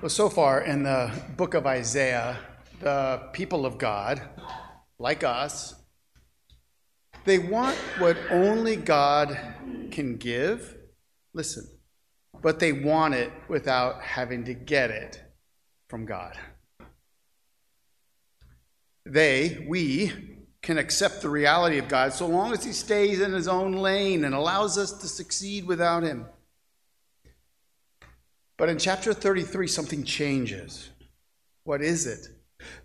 Well, so far in the book of Isaiah, the people of God, like us, they want what only God can give. Listen, but they want it without having to get it from God. We can accept the reality of God so long as he stays in his own lane and allows us to succeed without him. But in chapter 33, something changes. What is it?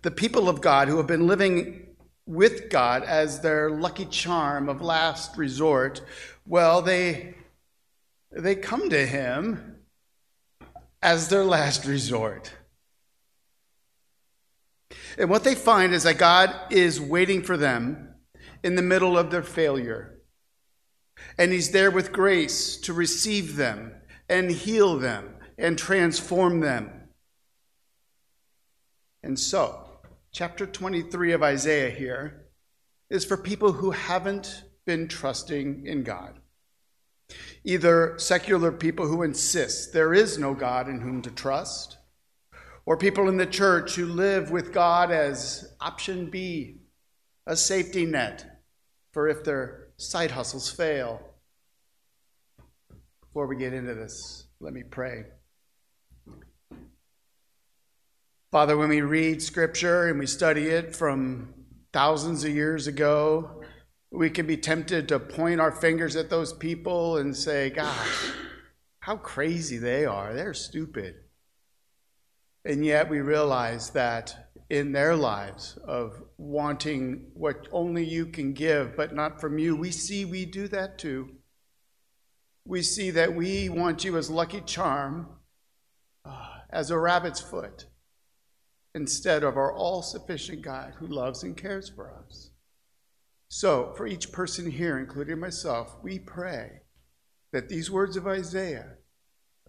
The people of God who have been living with God as their lucky charm of last resort, well, they come to him as their last resort. And what they find is that God is waiting for them in the middle of their failure. And he's there with grace to receive them and heal them and transform them. And so, chapter 23 of Isaiah here is for people who haven't been trusting in God. Either secular people who insist there is no God in whom to trust, or people in the church who live with God as option B, a safety net for if their side hustles fail. Before we get into this, let me pray. Father, when we read Scripture and we study it from thousands of years ago, we can be tempted to point our fingers at those people and say, gosh, how crazy they are. They're stupid. And yet we realize that in their lives of wanting what only you can give, but not from you, we do that too. We see that we want you as lucky charm, as a rabbit's foot, instead of our all-sufficient God who loves and cares for us. So, for each person here, including myself, we pray that these words of Isaiah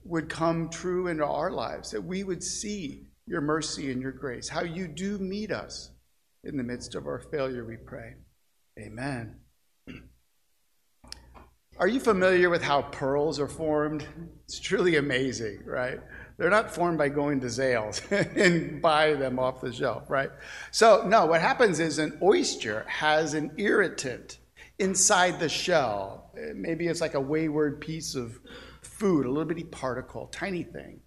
would come true into our lives, that we would see your mercy and your grace, how you do meet us in the midst of our failure, we pray. Amen. Are you familiar with how pearls are formed? It's truly amazing, right? They're not formed by going to Zales and buy them off the shelf, right? So, no, what happens is an oyster has an irritant inside the shell. Maybe it's like a wayward piece of food, a little bitty particle, tiny thing.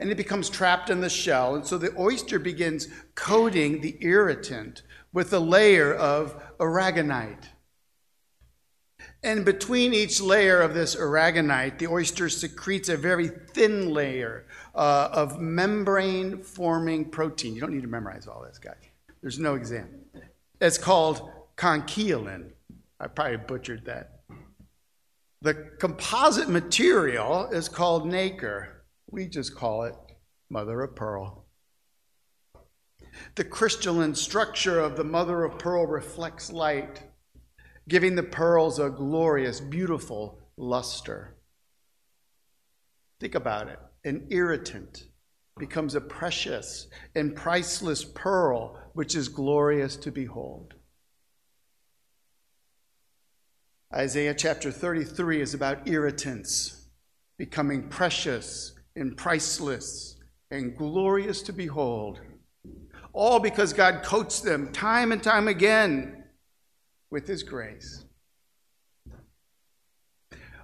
And it becomes trapped in the shell. And so the oyster begins coating the irritant with a layer of aragonite. And between each layer of this aragonite, the oyster secretes a very thin layer of membrane-forming protein. You don't need to memorize all this, guys. There's no exam. It's called conchiolin. I probably butchered that. The composite material is called nacre. We just call it mother of pearl. The crystalline structure of the mother of pearl reflects light, giving the pearls a glorious, beautiful luster. Think about it. An irritant becomes a precious and priceless pearl, which is glorious to behold. Isaiah chapter 33 is about irritants becoming precious and priceless and glorious to behold, all because God coats them time and time again with his grace.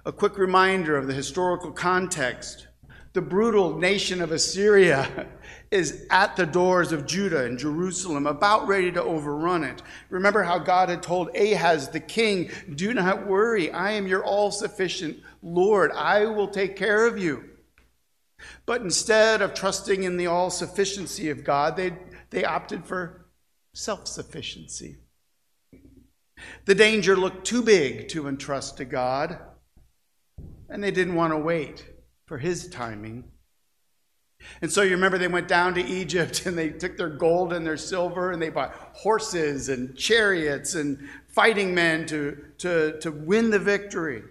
A quick reminder of the historical context. The brutal nation of Assyria is at the doors of Judah and Jerusalem, about ready to overrun it. Remember how God had told Ahaz the king, do not worry, I am your all-sufficient Lord. I will take care of you. But instead of trusting in the all-sufficiency of God, they opted for self-sufficiency. The danger looked too big to entrust to God, and they didn't want to wait for his timing. And so you remember they went down to Egypt, and they took their gold and their silver, and they bought horses and chariots and fighting men to win the victory.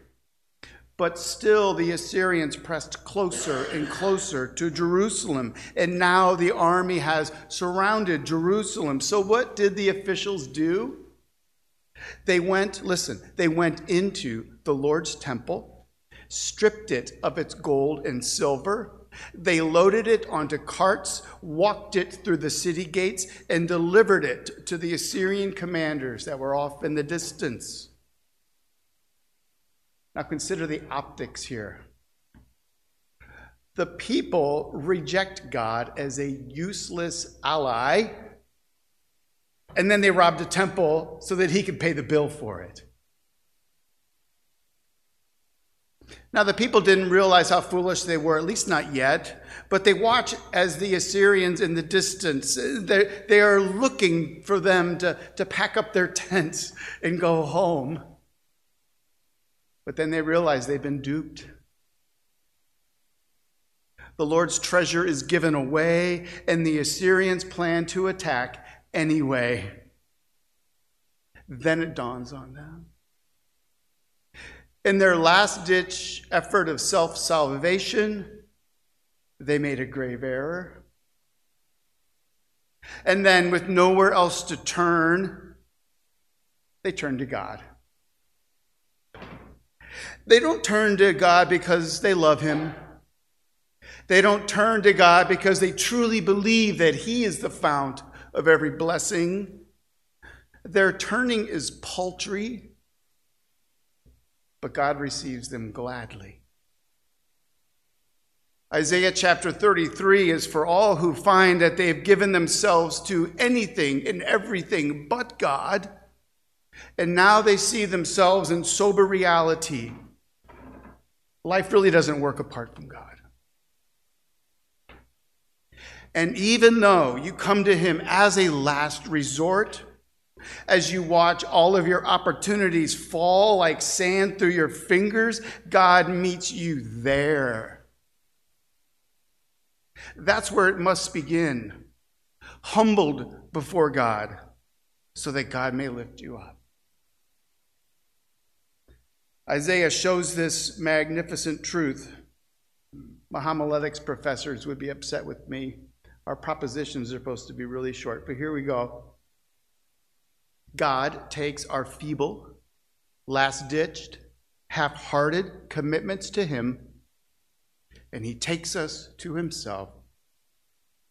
But still the Assyrians pressed closer and closer to Jerusalem, and now the army has surrounded Jerusalem. So what did the officials do? They went into the Lord's temple, stripped it of its gold and silver, They loaded it onto carts, walked it through the city gates, and delivered it to the Assyrian commanders that were off in the distance. Now consider the optics here. The people reject God as a useless ally, and then they robbed a temple so that he could pay the bill for it. Now, the people didn't realize how foolish they were, at least not yet, but they watch as the Assyrians in the distance, they are looking for them to pack up their tents and go home. But then they realize they've been duped. The Lord's treasure is given away, and the Assyrians plan to attack anyway. Then it dawns on them. In their last-ditch effort of self-salvation, they made a grave error. And then, with nowhere else to turn, they turned to God. They don't turn to God because they love him. They don't turn to God because they truly believe that he is the fount of every blessing. Their turning is paltry, but God receives them gladly. Isaiah chapter 33 is for all who find that they have given themselves to anything and everything but God, and now they see themselves in sober reality. Life really doesn't work apart from God. And even though you come to him as a last resort, as you watch all of your opportunities fall like sand through your fingers, God meets you there. That's where it must begin, humbled before God, so that God may lift you up. Isaiah shows this magnificent truth. My homiletics professors would be upset with me. Our propositions are supposed to be really short, but here we go. God takes our feeble, last-ditched, half-hearted commitments to him, and he takes us to himself,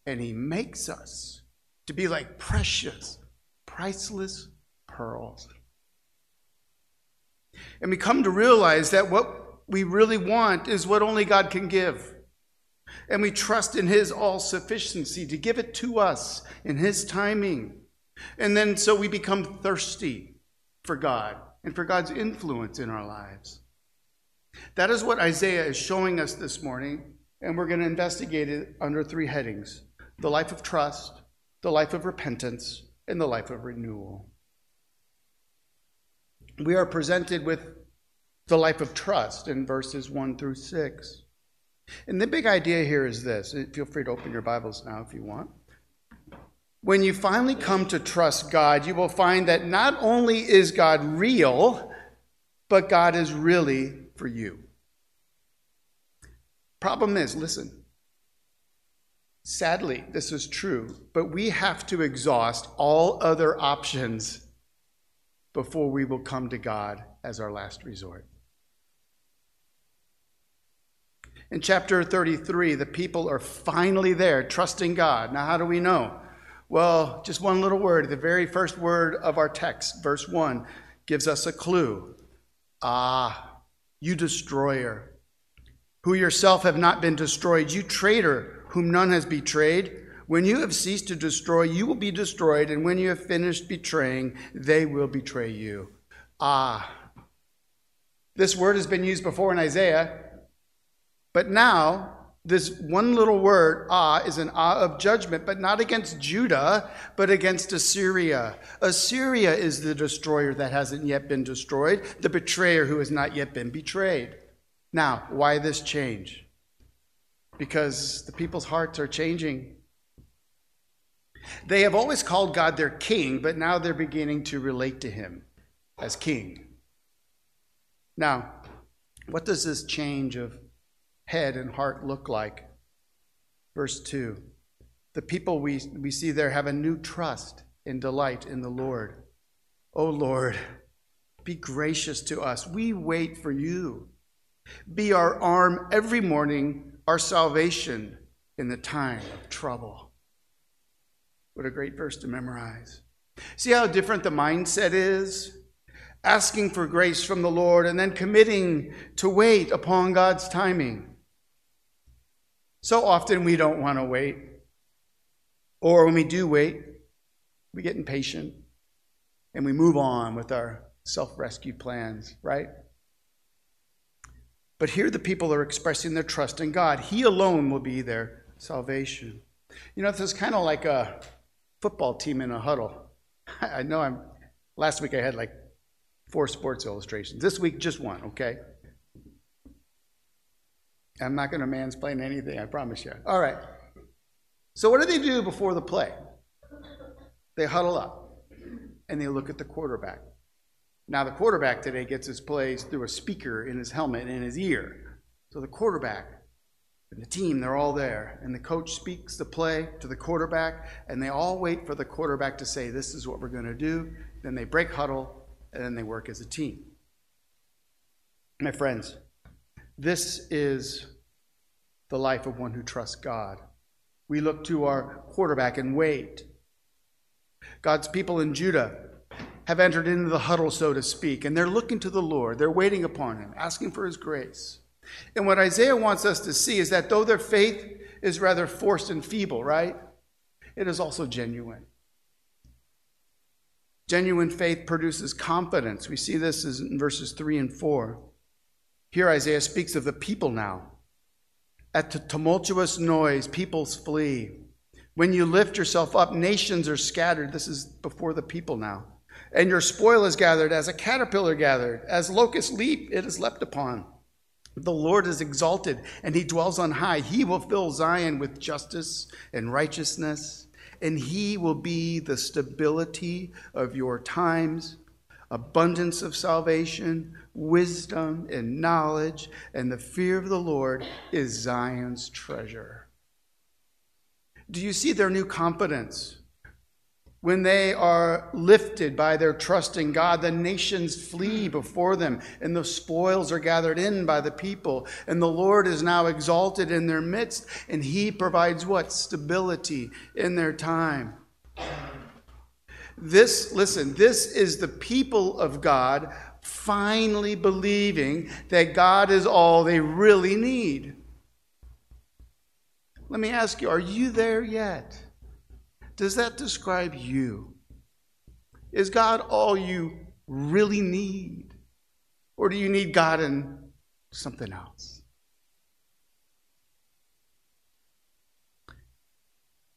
and he makes us to be like precious, priceless pearls. And we come to realize that what we really want is what only God can give, and we trust in his all-sufficiency to give it to us in his timing. And then so we become thirsty for God and for God's influence in our lives. That is what Isaiah is showing us this morning, and we're going to investigate it under three headings: the life of trust, the life of repentance, and the life of renewal. We are presented with the life of trust in verses 1 through 6. And the big idea here is this. Feel free to open your Bibles now if you want. When you finally come to trust God, you will find that not only is God real, but God is really for you. Problem is, listen, sadly, this is true, but we have to exhaust all other options before we will come to God as our last resort. In chapter 33, the people are finally there, trusting God. Now, how do we know? Well, just one little word. The very first word of our text, verse 1, gives us a clue. Ah, you destroyer, who yourself have not been destroyed, you traitor, whom none has betrayed. When you have ceased to destroy, you will be destroyed, and when you have finished betraying, they will betray you. Ah. This word has been used before in Isaiah, but now this one little word, ah, is an ah of judgment, but not against Judah, but against Assyria. Assyria is the destroyer that hasn't yet been destroyed, the betrayer who has not yet been betrayed. Now, why this change? Because the people's hearts are changing. They have always called God their king, but now they're beginning to relate to him as king. Now, what does this change of head and heart look like? Verse 2, the people we see there have a new trust and delight in the Lord. O Lord, be gracious to us. We wait for you. Be our arm every morning, our salvation in the time of trouble. What a great verse to memorize. See how different the mindset is? Asking for grace from the Lord and then committing to wait upon God's timing. So often we don't want to wait. Or when we do wait, we get impatient and we move on with our self-rescue plans, right? But here the people are expressing their trust in God. He alone will be their salvation. You know, this is kind of like a football team in a huddle. I know last week I had like 4 sports illustrations. This week, just one, okay? I'm not going to mansplain anything, I promise you. All right. So what do they do before the play? They huddle up, and they look at the quarterback. Now, the quarterback today gets his plays through a speaker in his helmet and in his ear. So the quarterback and the team, they're all there. And the coach speaks the play to the quarterback, and they all wait for the quarterback to say, this is what we're going to do. Then they break huddle, and then they work as a team. My friends, this is the life of one who trusts God. We look to our quarterback and wait. God's people in Judah have entered into the huddle, so to speak, and they're looking to the Lord. They're waiting upon him, asking for his grace. And what Isaiah wants us to see is that though their faith is rather forced and feeble, right? It is also genuine. Genuine faith produces confidence. We see this in verses 3 and 4. Here Isaiah speaks of the people now. At the tumultuous noise, peoples flee. When you lift yourself up, nations are scattered. This is before the people now. And your spoil is gathered as a caterpillar gathered. As locusts leap, it is leapt upon. The Lord is exalted, and he dwells on high. He will fill Zion with justice and righteousness. And he will be the stability of your times, abundance of salvation, wisdom and knowledge, and the fear of the Lord is Zion's treasure. Do you see their new confidence? When they are lifted by their trust in God, the nations flee before them, and the spoils are gathered in by the people. And the Lord is now exalted in their midst, and he provides what? Stability in their time. This is the people of God finally believing that God is all they really need. Let me ask you, are you there yet? Does that describe you? Is God all you really need? Or do you need God in something else?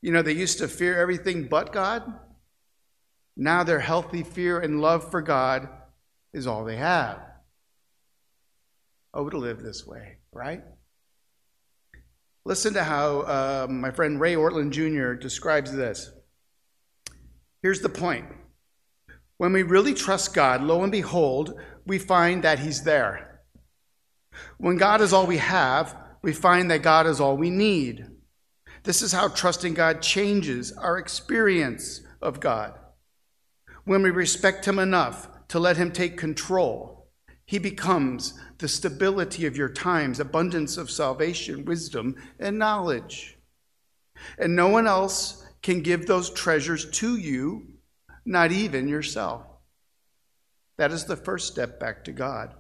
You know, they used to fear everything but God. Now their healthy fear and love for God is all they have. Oh, to live this way, right? Listen to how my friend Ray Ortlund Jr. describes this. Here's the point. When we really trust God, lo and behold, we find that he's there. When God is all we have, we find that God is all we need. This is how trusting God changes our experience of God. When we respect him enough to let him take control, he becomes the stability of your times, abundance of salvation, wisdom, and knowledge. And no one else can give those treasures to you, not even yourself. That is the first step back to God,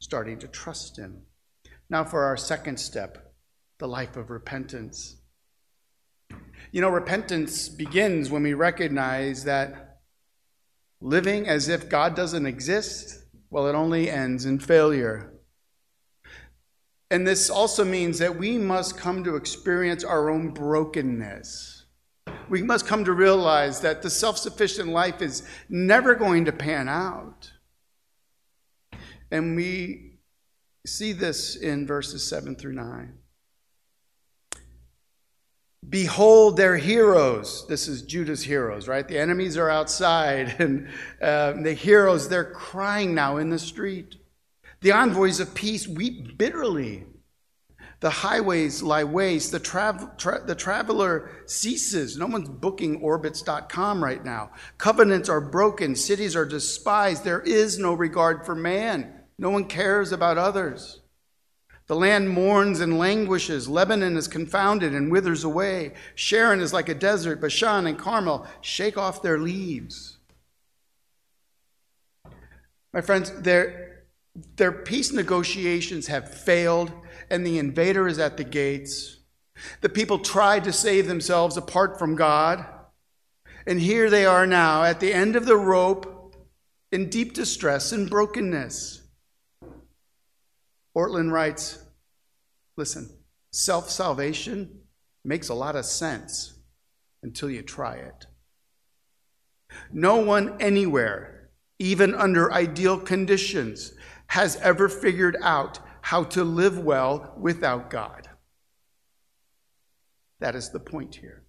starting to trust him. Now for our second step, the life of repentance. You know, repentance begins when we recognize that living as if God doesn't exist, well, it only ends in failure. And this also means that we must come to experience our own brokenness. We must come to realize that the self-sufficient life is never going to pan out. And we see this in verses 7 through 9. Behold their heroes. This is Judah's heroes, right? The enemies are outside, and the heroes, they're crying now in the street. The envoys of peace weep bitterly. The highways lie waste. The traveler ceases. No one's booking orbits.com right now. Covenants are broken. Cities are despised. There is no regard for man. No one cares about others. The land mourns and languishes. Lebanon is confounded and withers away. Sharon is like a desert. Bashan and Carmel shake off their leaves. My friends, their peace negotiations have failed, and the invader is at the gates. The people tried to save themselves apart from God, and here they are now at the end of the rope in deep distress and brokenness. Ortlund writes, listen, self-salvation makes a lot of sense until you try it. No one anywhere, even under ideal conditions, has ever figured out how to live well without God. That is the point here.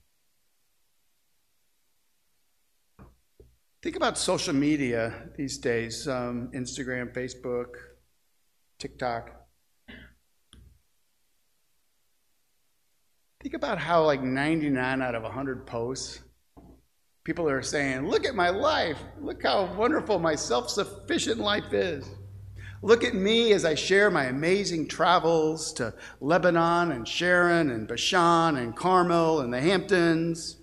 Think about social media these days, Instagram, Facebook, TikTok. Think about how like 99 out of 100 posts, people are saying, look at my life. Look how wonderful my self-sufficient life is. Look at me as I share my amazing travels to Lebanon and Sharon and Bashan and Carmel and the Hamptons.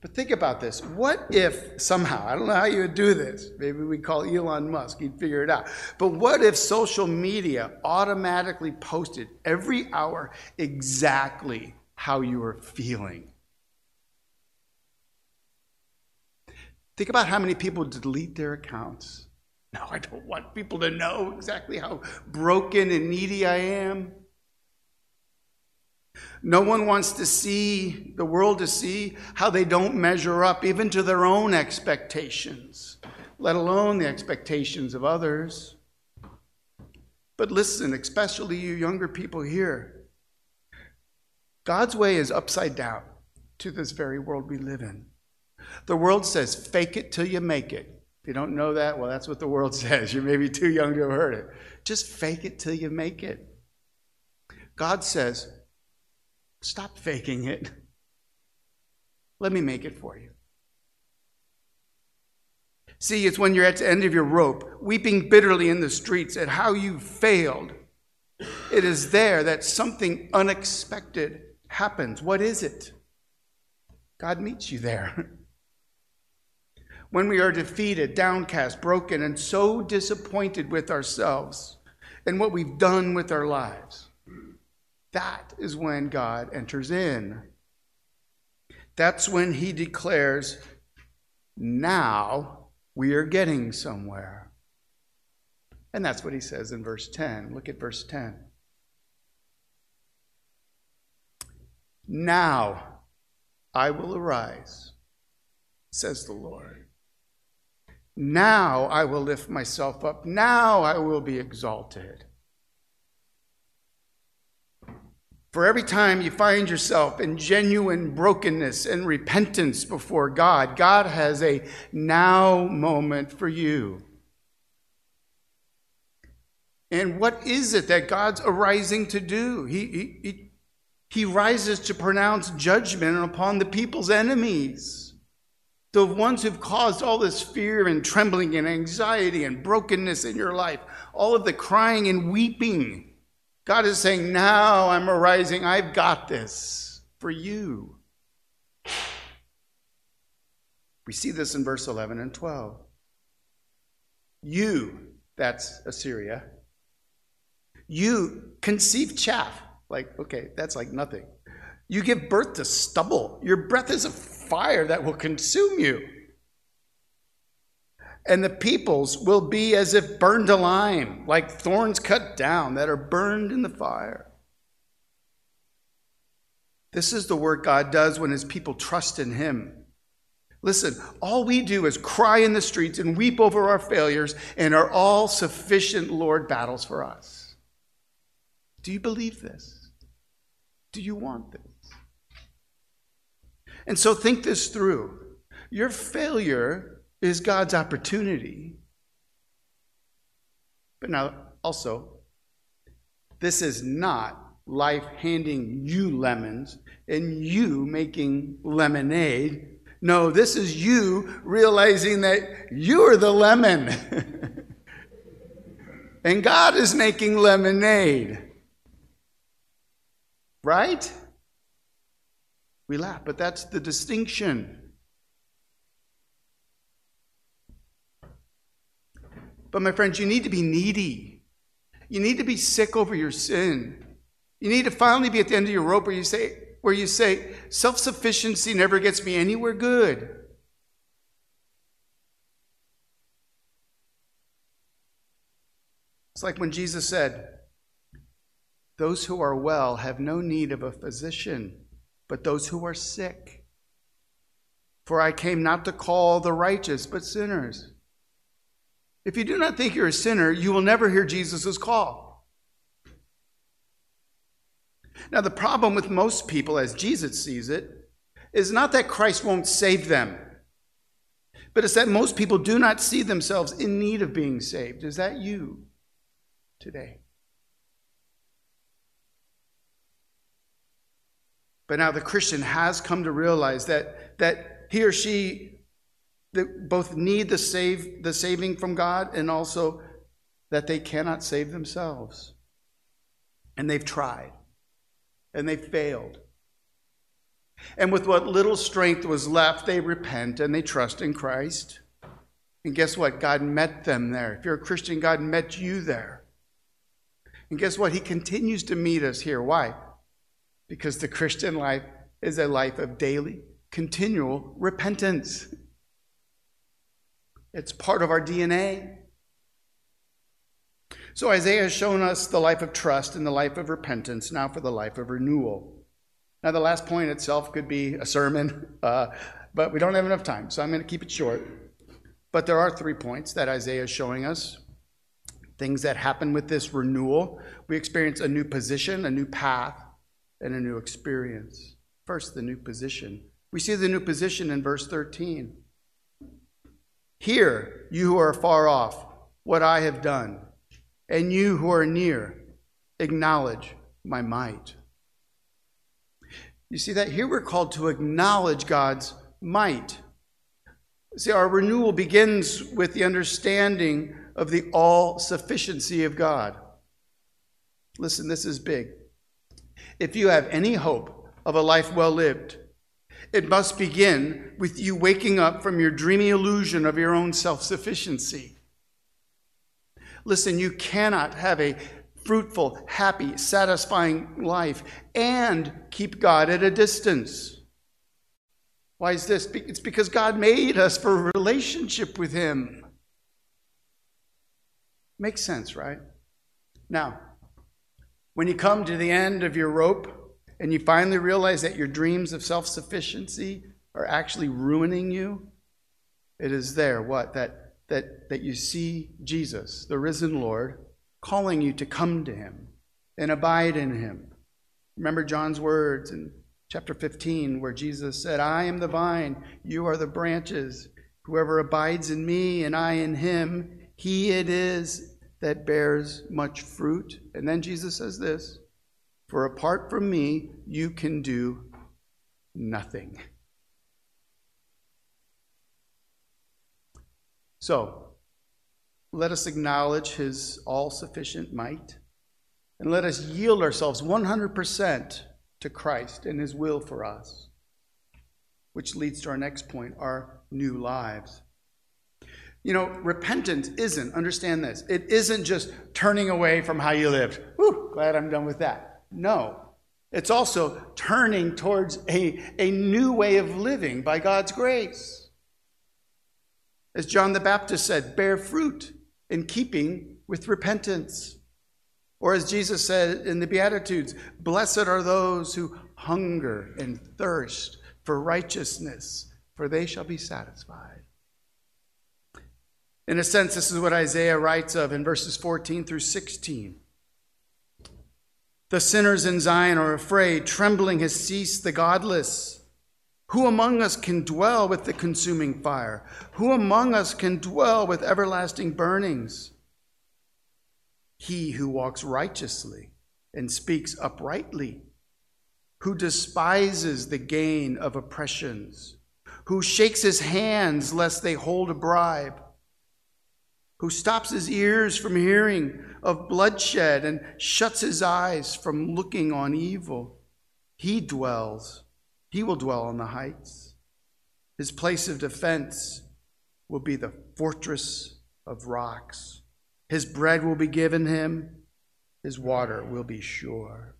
But think about this. What if somehow, I don't know how you would do this. Maybe we call Elon Musk, he'd figure it out. But what if social media automatically posted every hour exactly how you were feeling? Think about how many people delete their accounts. No, I don't want people to know exactly how broken and needy I am. No one wants to see the world to see how they don't measure up even to their own expectations, let alone the expectations of others. But listen, especially you younger people here, God's way is upside down to this very world we live in. The world says, fake it till you make it. If you don't know that, well, that's what the world says. You're maybe too young to have heard it. Just fake it till you make it. God says, stop faking it. Let me make it for you. See, it's when you're at the end of your rope, weeping bitterly in the streets at how you failed. It is there that something unexpected happens. What is it? God meets you there. When we are defeated, downcast, broken, and so disappointed with ourselves and what we've done with our lives, that is when God enters in. That's when he declares, now we are getting somewhere. And that's what he says in verse 10. Look at verse 10. Now I will arise, says the Lord. Now I will lift myself up. Now I will be exalted. For every time you find yourself in genuine brokenness and repentance before God, God has a now moment for you. And what is it that God's arising to do? He rises to pronounce judgment upon the people's enemies, the ones who've caused all this fear and trembling and anxiety and brokenness in your life, all of the crying and weeping. God is saying, now I'm arising. I've got this for you. We see this in verse 11 and 12. You, that's Assyria, you conceive chaff. Like, okay, that's like nothing. You give birth to stubble. Your breath is a fire that will consume you. And the peoples will be as if burned to lime, like thorns cut down that are burned in the fire. This is the work God does when his people trust in him. Listen, all we do is cry in the streets and weep over our failures, and our all-sufficient Lord battles for us. Do you believe this? Do you want this? And so think this through. Your failure is God's opportunity. But now, also, this is not life handing you lemons and you making lemonade. No, this is you realizing that you're the lemon. And God is making lemonade. Right? We laugh, but that's the distinction. But my friends, you need to be needy. You need to be sick over your sin. You need to finally be at the end of your rope where you say, self-sufficiency never gets me anywhere good. It's like when Jesus said, those who are well have no need of a physician, but those who are sick. For I came not to call the righteous, but sinners. If you do not think you're a sinner, you will never hear Jesus' call. Now, the problem with most people, as Jesus sees it, is not that Christ won't save them, but it's that most people do not see themselves in need of being saved. Is that you today? But now the Christian has come to realize that he or she both need the saving from God, and also that they cannot save themselves. And they've tried, and they've failed. And with what little strength was left, they repent and they trust in Christ. And guess what? God met them there. If you're a Christian, God met you there. And guess what? He continues to meet us here. Why? Because the Christian life is a life of daily, continual repentance. It's part of our DNA. So Isaiah has shown us the life of trust and the life of repentance, now for the life of renewal. Now, the last point itself could be a sermon, but we don't have enough time, so I'm going to keep it short. But there are 3 points that Isaiah is showing us. Things that happen with this renewal. We experience a new position, a new path, and a new experience. First, the new position. We see the new position in verse 13. Hear, you who are far off, what I have done, and you who are near, acknowledge my might. You see that? Here we're called to acknowledge God's might. See, our renewal begins with the understanding of the all-sufficiency of God. Listen, this is big. If you have any hope of a life well lived, it must begin with you waking up from your dreamy illusion of your own self-sufficiency. Listen, you cannot have a fruitful, happy, satisfying life and keep God at a distance. Why is this? It's because God made us for a relationship with Him. Makes sense, right? Now, when you come to the end of your rope and you finally realize that your dreams of self-sufficiency are actually ruining you, it is there, what? That you see Jesus, the risen Lord, calling you to come to Him and abide in Him. Remember John's words in chapter 15 where Jesus said, I am the vine, you are the branches. Whoever abides in me and I in him, he it is that bears much fruit. And then Jesus says this, for apart from me, you can do nothing. So, let us acknowledge His all-sufficient might, and let us yield ourselves 100% to Christ and His will for us, which leads to our next point, our new lives. You know, repentance isn't, understand this, it isn't just turning away from how you lived. Whew, glad I'm done with that. No. It's also turning towards a new way of living by God's grace. As John the Baptist said, bear fruit in keeping with repentance. Or as Jesus said in the Beatitudes, blessed are those who hunger and thirst for righteousness, for they shall be satisfied. In a sense, this is what Isaiah writes of in verses 14 through 16. The sinners in Zion are afraid, trembling has ceased the godless. Who among us can dwell with the consuming fire? Who among us can dwell with everlasting burnings? He who walks righteously and speaks uprightly, who despises the gain of oppressions, who shakes his hands lest they hold a bribe, who stops his ears from hearing of bloodshed and shuts his eyes from looking on evil. He will dwell on the heights. His place of defense will be the fortress of rocks. His bread will be given him. His water will be sure.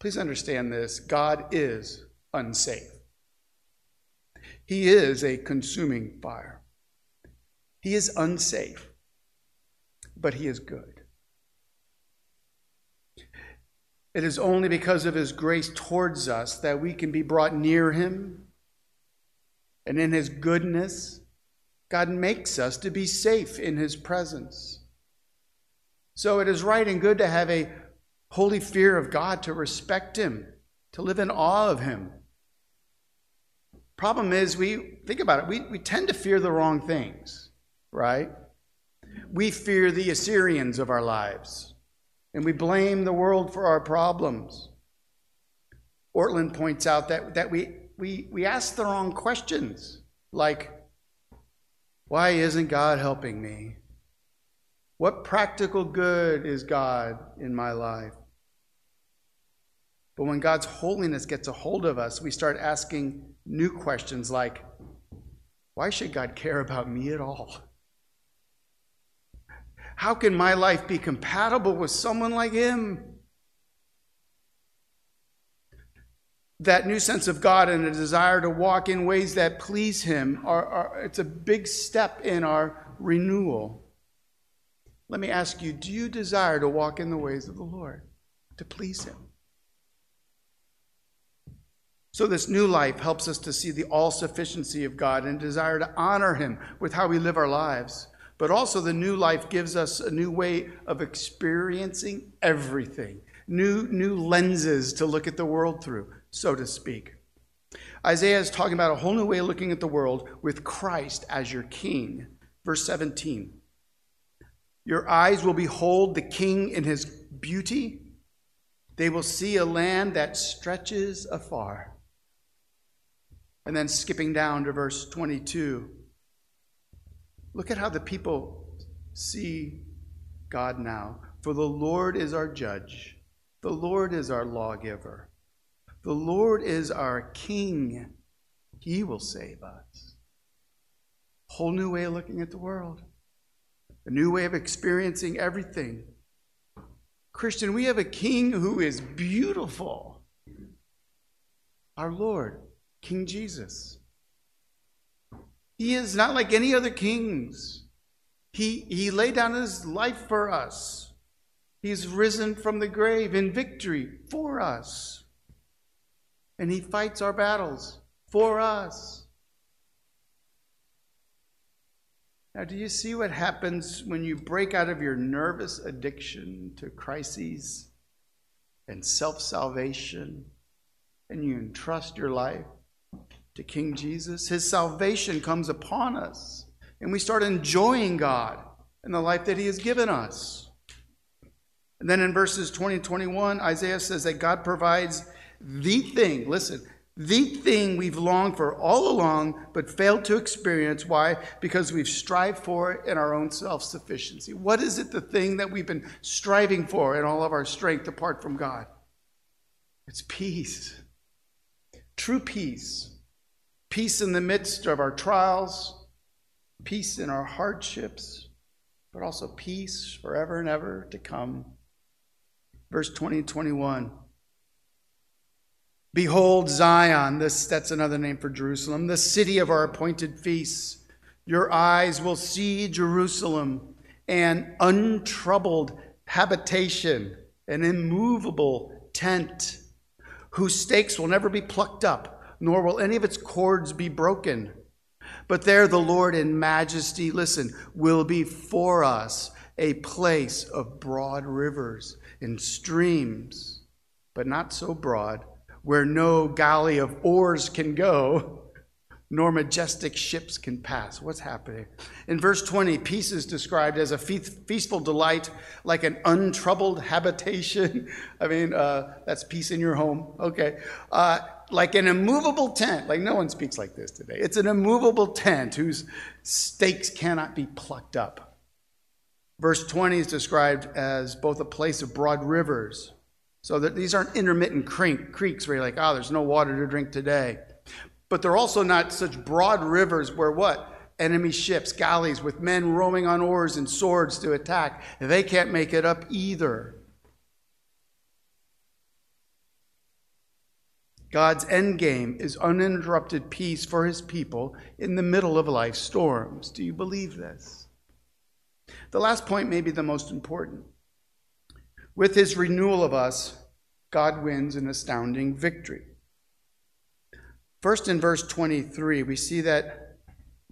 Please understand this. God is unsafe. He is a consuming fire. He is unsafe, but he is good. It is only because of his grace towards us that we can be brought near him. And in his goodness, God makes us to be safe in his presence. So it is right and good to have a holy fear of God, to respect him, to live in awe of him. Problem is, we tend to fear the wrong things, right? We fear the Assyrians of our lives, and we blame the world for our problems. Ortlund points out that we ask the wrong questions, like, why isn't God helping me? What practical good is God in my life? But when God's holiness gets a hold of us, we start asking new questions like, why should God care about me at all? How can my life be compatible with someone like him? That new sense of God and a desire to walk in ways that please him, it's a big step in our renewal. Let me ask you, do you desire to walk in the ways of the Lord, to please him? So this new life helps us to see the all-sufficiency of God and desire to honor him with how we live our lives. But also the new life gives us a new way of experiencing everything, new lenses to look at the world through, so to speak. Isaiah is talking about a whole new way of looking at the world with Christ as your king. Verse 17, your eyes will behold the king in his beauty. They will see a land that stretches afar. And then skipping down to verse 22, look at how the people see God now. For the Lord is our judge. The Lord is our lawgiver. The Lord is our king. He will save us. Whole new way of looking at the world. A new way of experiencing everything. Christian, we have a king who is beautiful. Our Lord. King Jesus. He is not like any other kings. He laid down his life for us. He's risen from the grave in victory for us. And he fights our battles for us. Now, do you see what happens when you break out of your nervous addiction to crises and self-salvation and you entrust your life to King Jesus? His salvation comes upon us, and we start enjoying God and the life that he has given us. And then in verses 20 and 21, Isaiah says that God provides the thing, listen, the thing we've longed for all along but failed to experience. Why? Because we've strived for it in our own self-sufficiency. What is it, the thing that we've been striving for in all of our strength apart from God? It's peace. True peace. Peace in the midst of our trials, peace in our hardships, but also peace forever and ever to come. Verse 20 and 21. Behold Zion, that's another name for Jerusalem, the city of our appointed feasts. Your eyes will see Jerusalem, an untroubled habitation, an immovable tent, whose stakes will never be plucked up, nor will any of its cords be broken. But there the Lord in majesty, listen, will be for us a place of broad rivers and streams, but not so broad, where no galley of oars can go, nor majestic ships can pass. What's happening? In verse 20, peace is described as a feastful delight, like an untroubled habitation. I mean, that's peace in your home. Okay. Like an immovable tent. Like, no one speaks like this today. It's an immovable tent whose stakes cannot be plucked up. Verse 20 is described as both a place of broad rivers. So that these aren't intermittent creeks where you're like, oh, there's no water to drink today. But they're also not such broad rivers where what? Enemy ships, galleys with men rowing on oars and swords to attack. They can't make it up either. God's end game is uninterrupted peace for his people in the middle of life's storms. Do you believe this? The last point may be the most important. With his renewal of us, God wins an astounding victory. First, in verse 23, we see that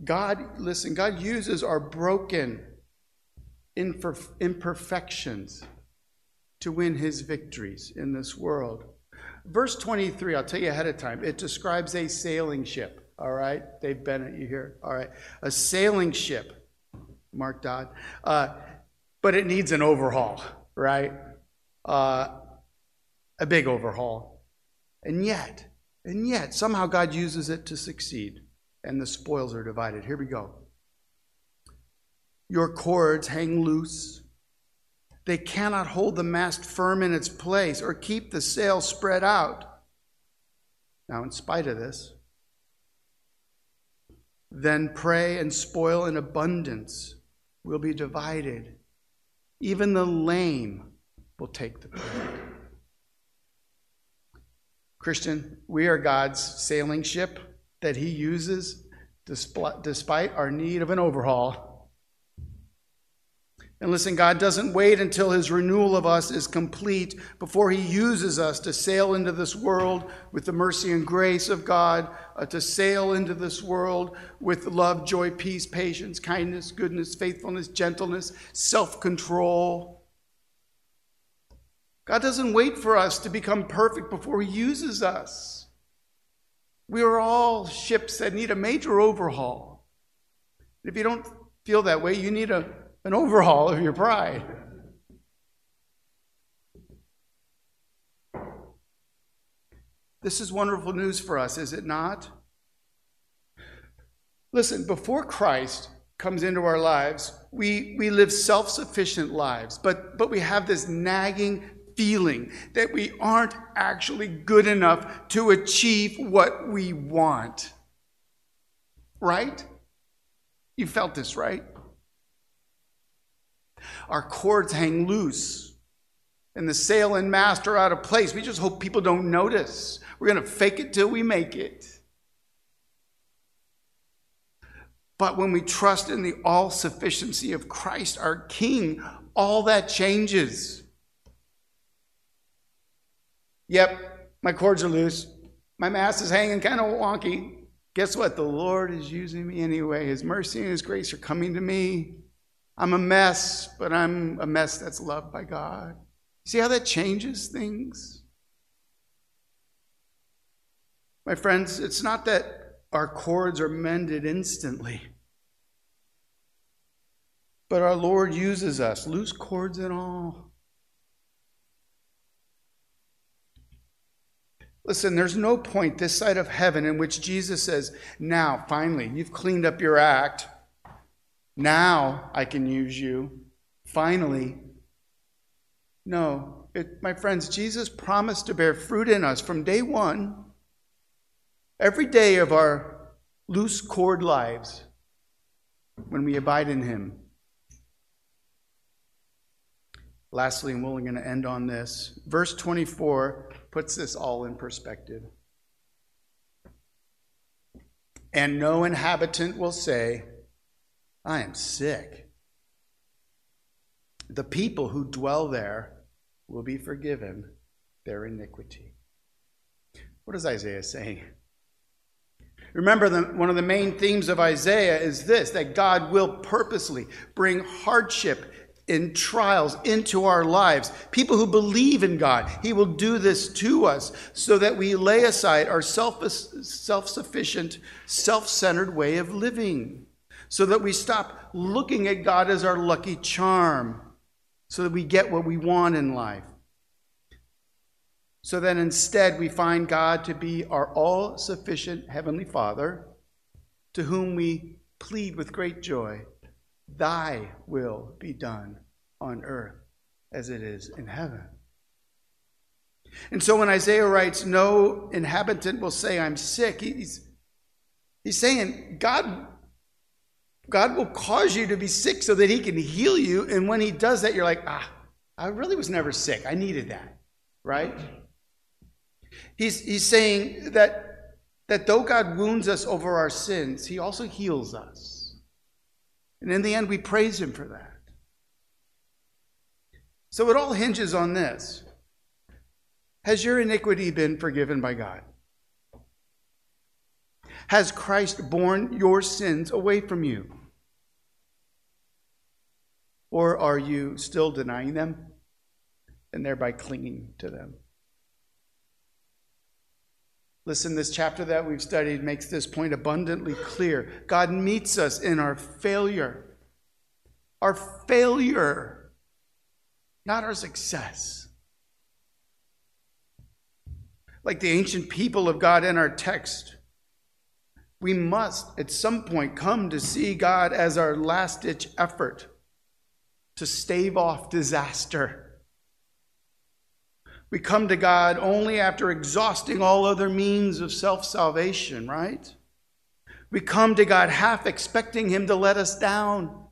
God, listen, God uses our broken imperfections to win his victories in this world. Verse 23, I'll tell you ahead of time, it describes a sailing ship. All right? Dave Bennett, you hear? All right. A sailing ship. Mark Dodd. But it needs an overhaul, right? A big overhaul. And yet, somehow God uses it to succeed, and the spoils are divided. Here we go. Your cords hang loose. They cannot hold the mast firm in its place or keep the sail spread out. Now, in spite of this, then prey and spoil in abundance will be divided. Even the lame will take the prey. Christian, we are God's sailing ship that he uses despite our need of an overhaul. And listen, God doesn't wait until his renewal of us is complete before he uses us to sail into this world with the mercy and grace of God, to sail into this world with love, joy, peace, patience, kindness, goodness, faithfulness, gentleness, self-control. God doesn't wait for us to become perfect before he uses us. We are all ships that need a major overhaul. If you don't feel that way, you need an overhaul of your pride. This is wonderful news for us, is it not? Listen, before Christ comes into our lives, we live self-sufficient lives, but we have this nagging feeling that we aren't actually good enough to achieve what we want. Right? You felt this, right? Our cords hang loose, and the sail and mast are out of place. We just hope people don't notice. We're going to fake it till we make it. But when we trust in the all-sufficiency of Christ, our King, all that changes. Yep, my cords are loose. My mast is hanging kind of wonky. Guess what? The Lord is using me anyway. His mercy and his grace are coming to me. I'm a mess, but I'm a mess that's loved by God. See how that changes things? My friends, it's not that our cords are mended instantly, but our Lord uses us, loose cords and all. Listen, there's no point this side of heaven in which Jesus says, now, finally, you've cleaned up your act. Now I can use you. Finally. No, my friends, Jesus promised to bear fruit in us from day one. Every day of our loose cord lives when we abide in him. Lastly, and we're going to end on this, verse 24 puts this all in perspective. And no inhabitant will say, I am sick. The people who dwell there will be forgiven their iniquity. What is Isaiah saying? Remember, one of the main themes of Isaiah is this, that God will purposely bring hardship, in trials into our lives. People who believe in God, he will do this to us so that we lay aside our self-sufficient, self-centered way of living, so that we stop looking at God as our lucky charm, so that we get what we want in life. So that instead we find God to be our all-sufficient Heavenly Father, to whom we plead with great joy, "Thy will be done on earth as it is in heaven." And so when Isaiah writes, "No inhabitant will say, I'm sick," he's saying God will cause you to be sick so that he can heal you. And when he does that, you're like, I really was never sick. I needed that, right? He's saying that though God wounds us over our sins, he also heals us. And in the end, we praise him for that. So it all hinges on this. Has your iniquity been forgiven by God? Has Christ borne your sins away from you? Or are you still denying them and thereby clinging to them? Listen, this chapter that we've studied makes this point abundantly clear. God meets us in our failure. Our failure, not our success. Like the ancient people of God in our text, we must at some point come to see God as our last-ditch effort to stave off disaster. We come to God only after exhausting all other means of self-salvation, right? We come to God half expecting him to let us down.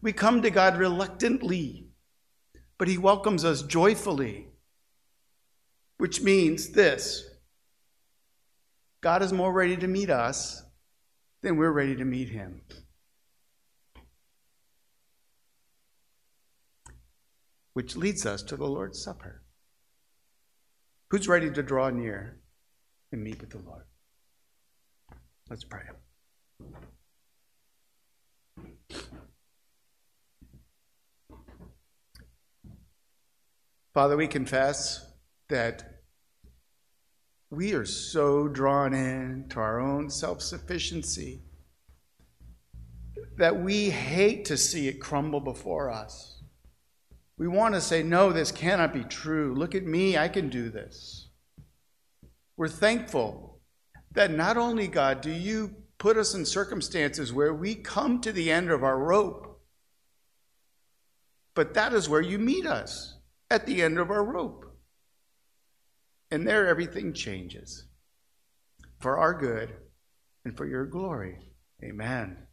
We come to God reluctantly, but he welcomes us joyfully, which means this: God is more ready to meet us than we're ready to meet him. Which leads us to the Lord's Supper. Who's ready to draw near and meet with the Lord? Let's pray. Father, we confess that we are so drawn in to our own self-sufficiency that we hate to see it crumble before us. We want to say, no, this cannot be true. Look at me, I can do this. We're thankful that not only, God, do you put us in circumstances where we come to the end of our rope, but that is where you meet us, at the end of our rope. And there everything changes for our good and for your glory. Amen.